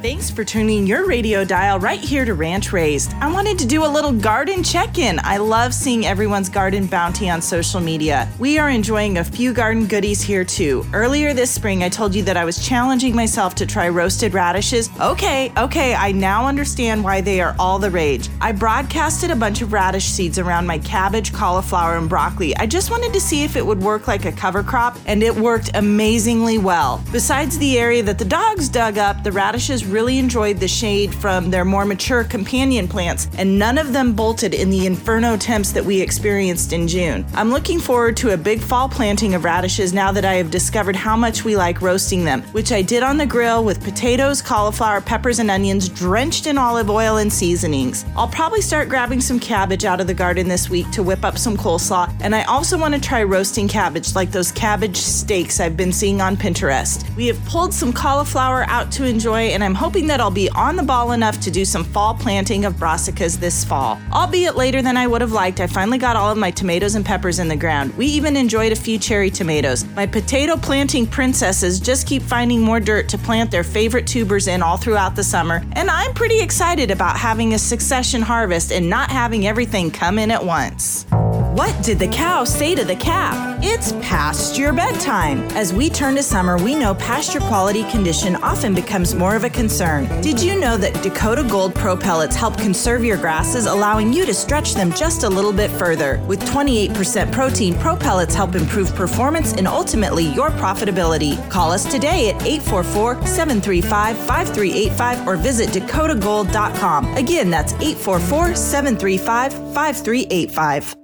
Thanks for tuning your radio dial right here to Ranch Raised. I wanted to do a little garden check-in. I love seeing everyone's garden bounty on social media. We are enjoying a few garden goodies here too. Earlier this spring, I told you that I was challenging myself to try roasted radishes. Okay, I now understand why they are all the rage. I broadcasted a bunch of radish seeds around my cabbage, cauliflower, and broccoli. I just wanted to see if it would work like a cover crop, and it worked amazingly well. Besides the area that the dogs dug up, the radishes really enjoyed the shade from their more mature companion plants, and none of them bolted in the inferno temps that we experienced in June. I'm looking forward to a big fall planting of radishes now that I have discovered how much we like roasting them, which I did on the grill with potatoes, cauliflower, peppers, and onions drenched in olive oil and seasonings. I'll probably start grabbing some cabbage out of the garden this week to whip up some coleslaw, and I also want to try roasting cabbage like those cabbage steaks I've been seeing on Pinterest. We have pulled some cauliflower out to enjoy, and I'm hoping that I'll be on the ball enough to do some fall planting of brassicas this fall. Albeit later than I would have liked, I finally got all of my tomatoes and peppers in the ground. We even enjoyed a few cherry tomatoes. My potato planting princesses just keep finding more dirt to plant their favorite tubers in all throughout the summer, and I'm pretty excited about having a succession harvest and not having everything come in at once. What did the cow say to the calf? It's past your bedtime. As we turn to summer, we know pasture quality condition often becomes more of a concern. Did you know that Dakota Gold Pro Pellets help conserve your grasses, allowing you to stretch them just a little bit further? With 28% protein, Pro Pellets help improve performance and ultimately your profitability. Call us today at 844-735-5385 or visit dakotagold.com. Again, that's 844-735-5385.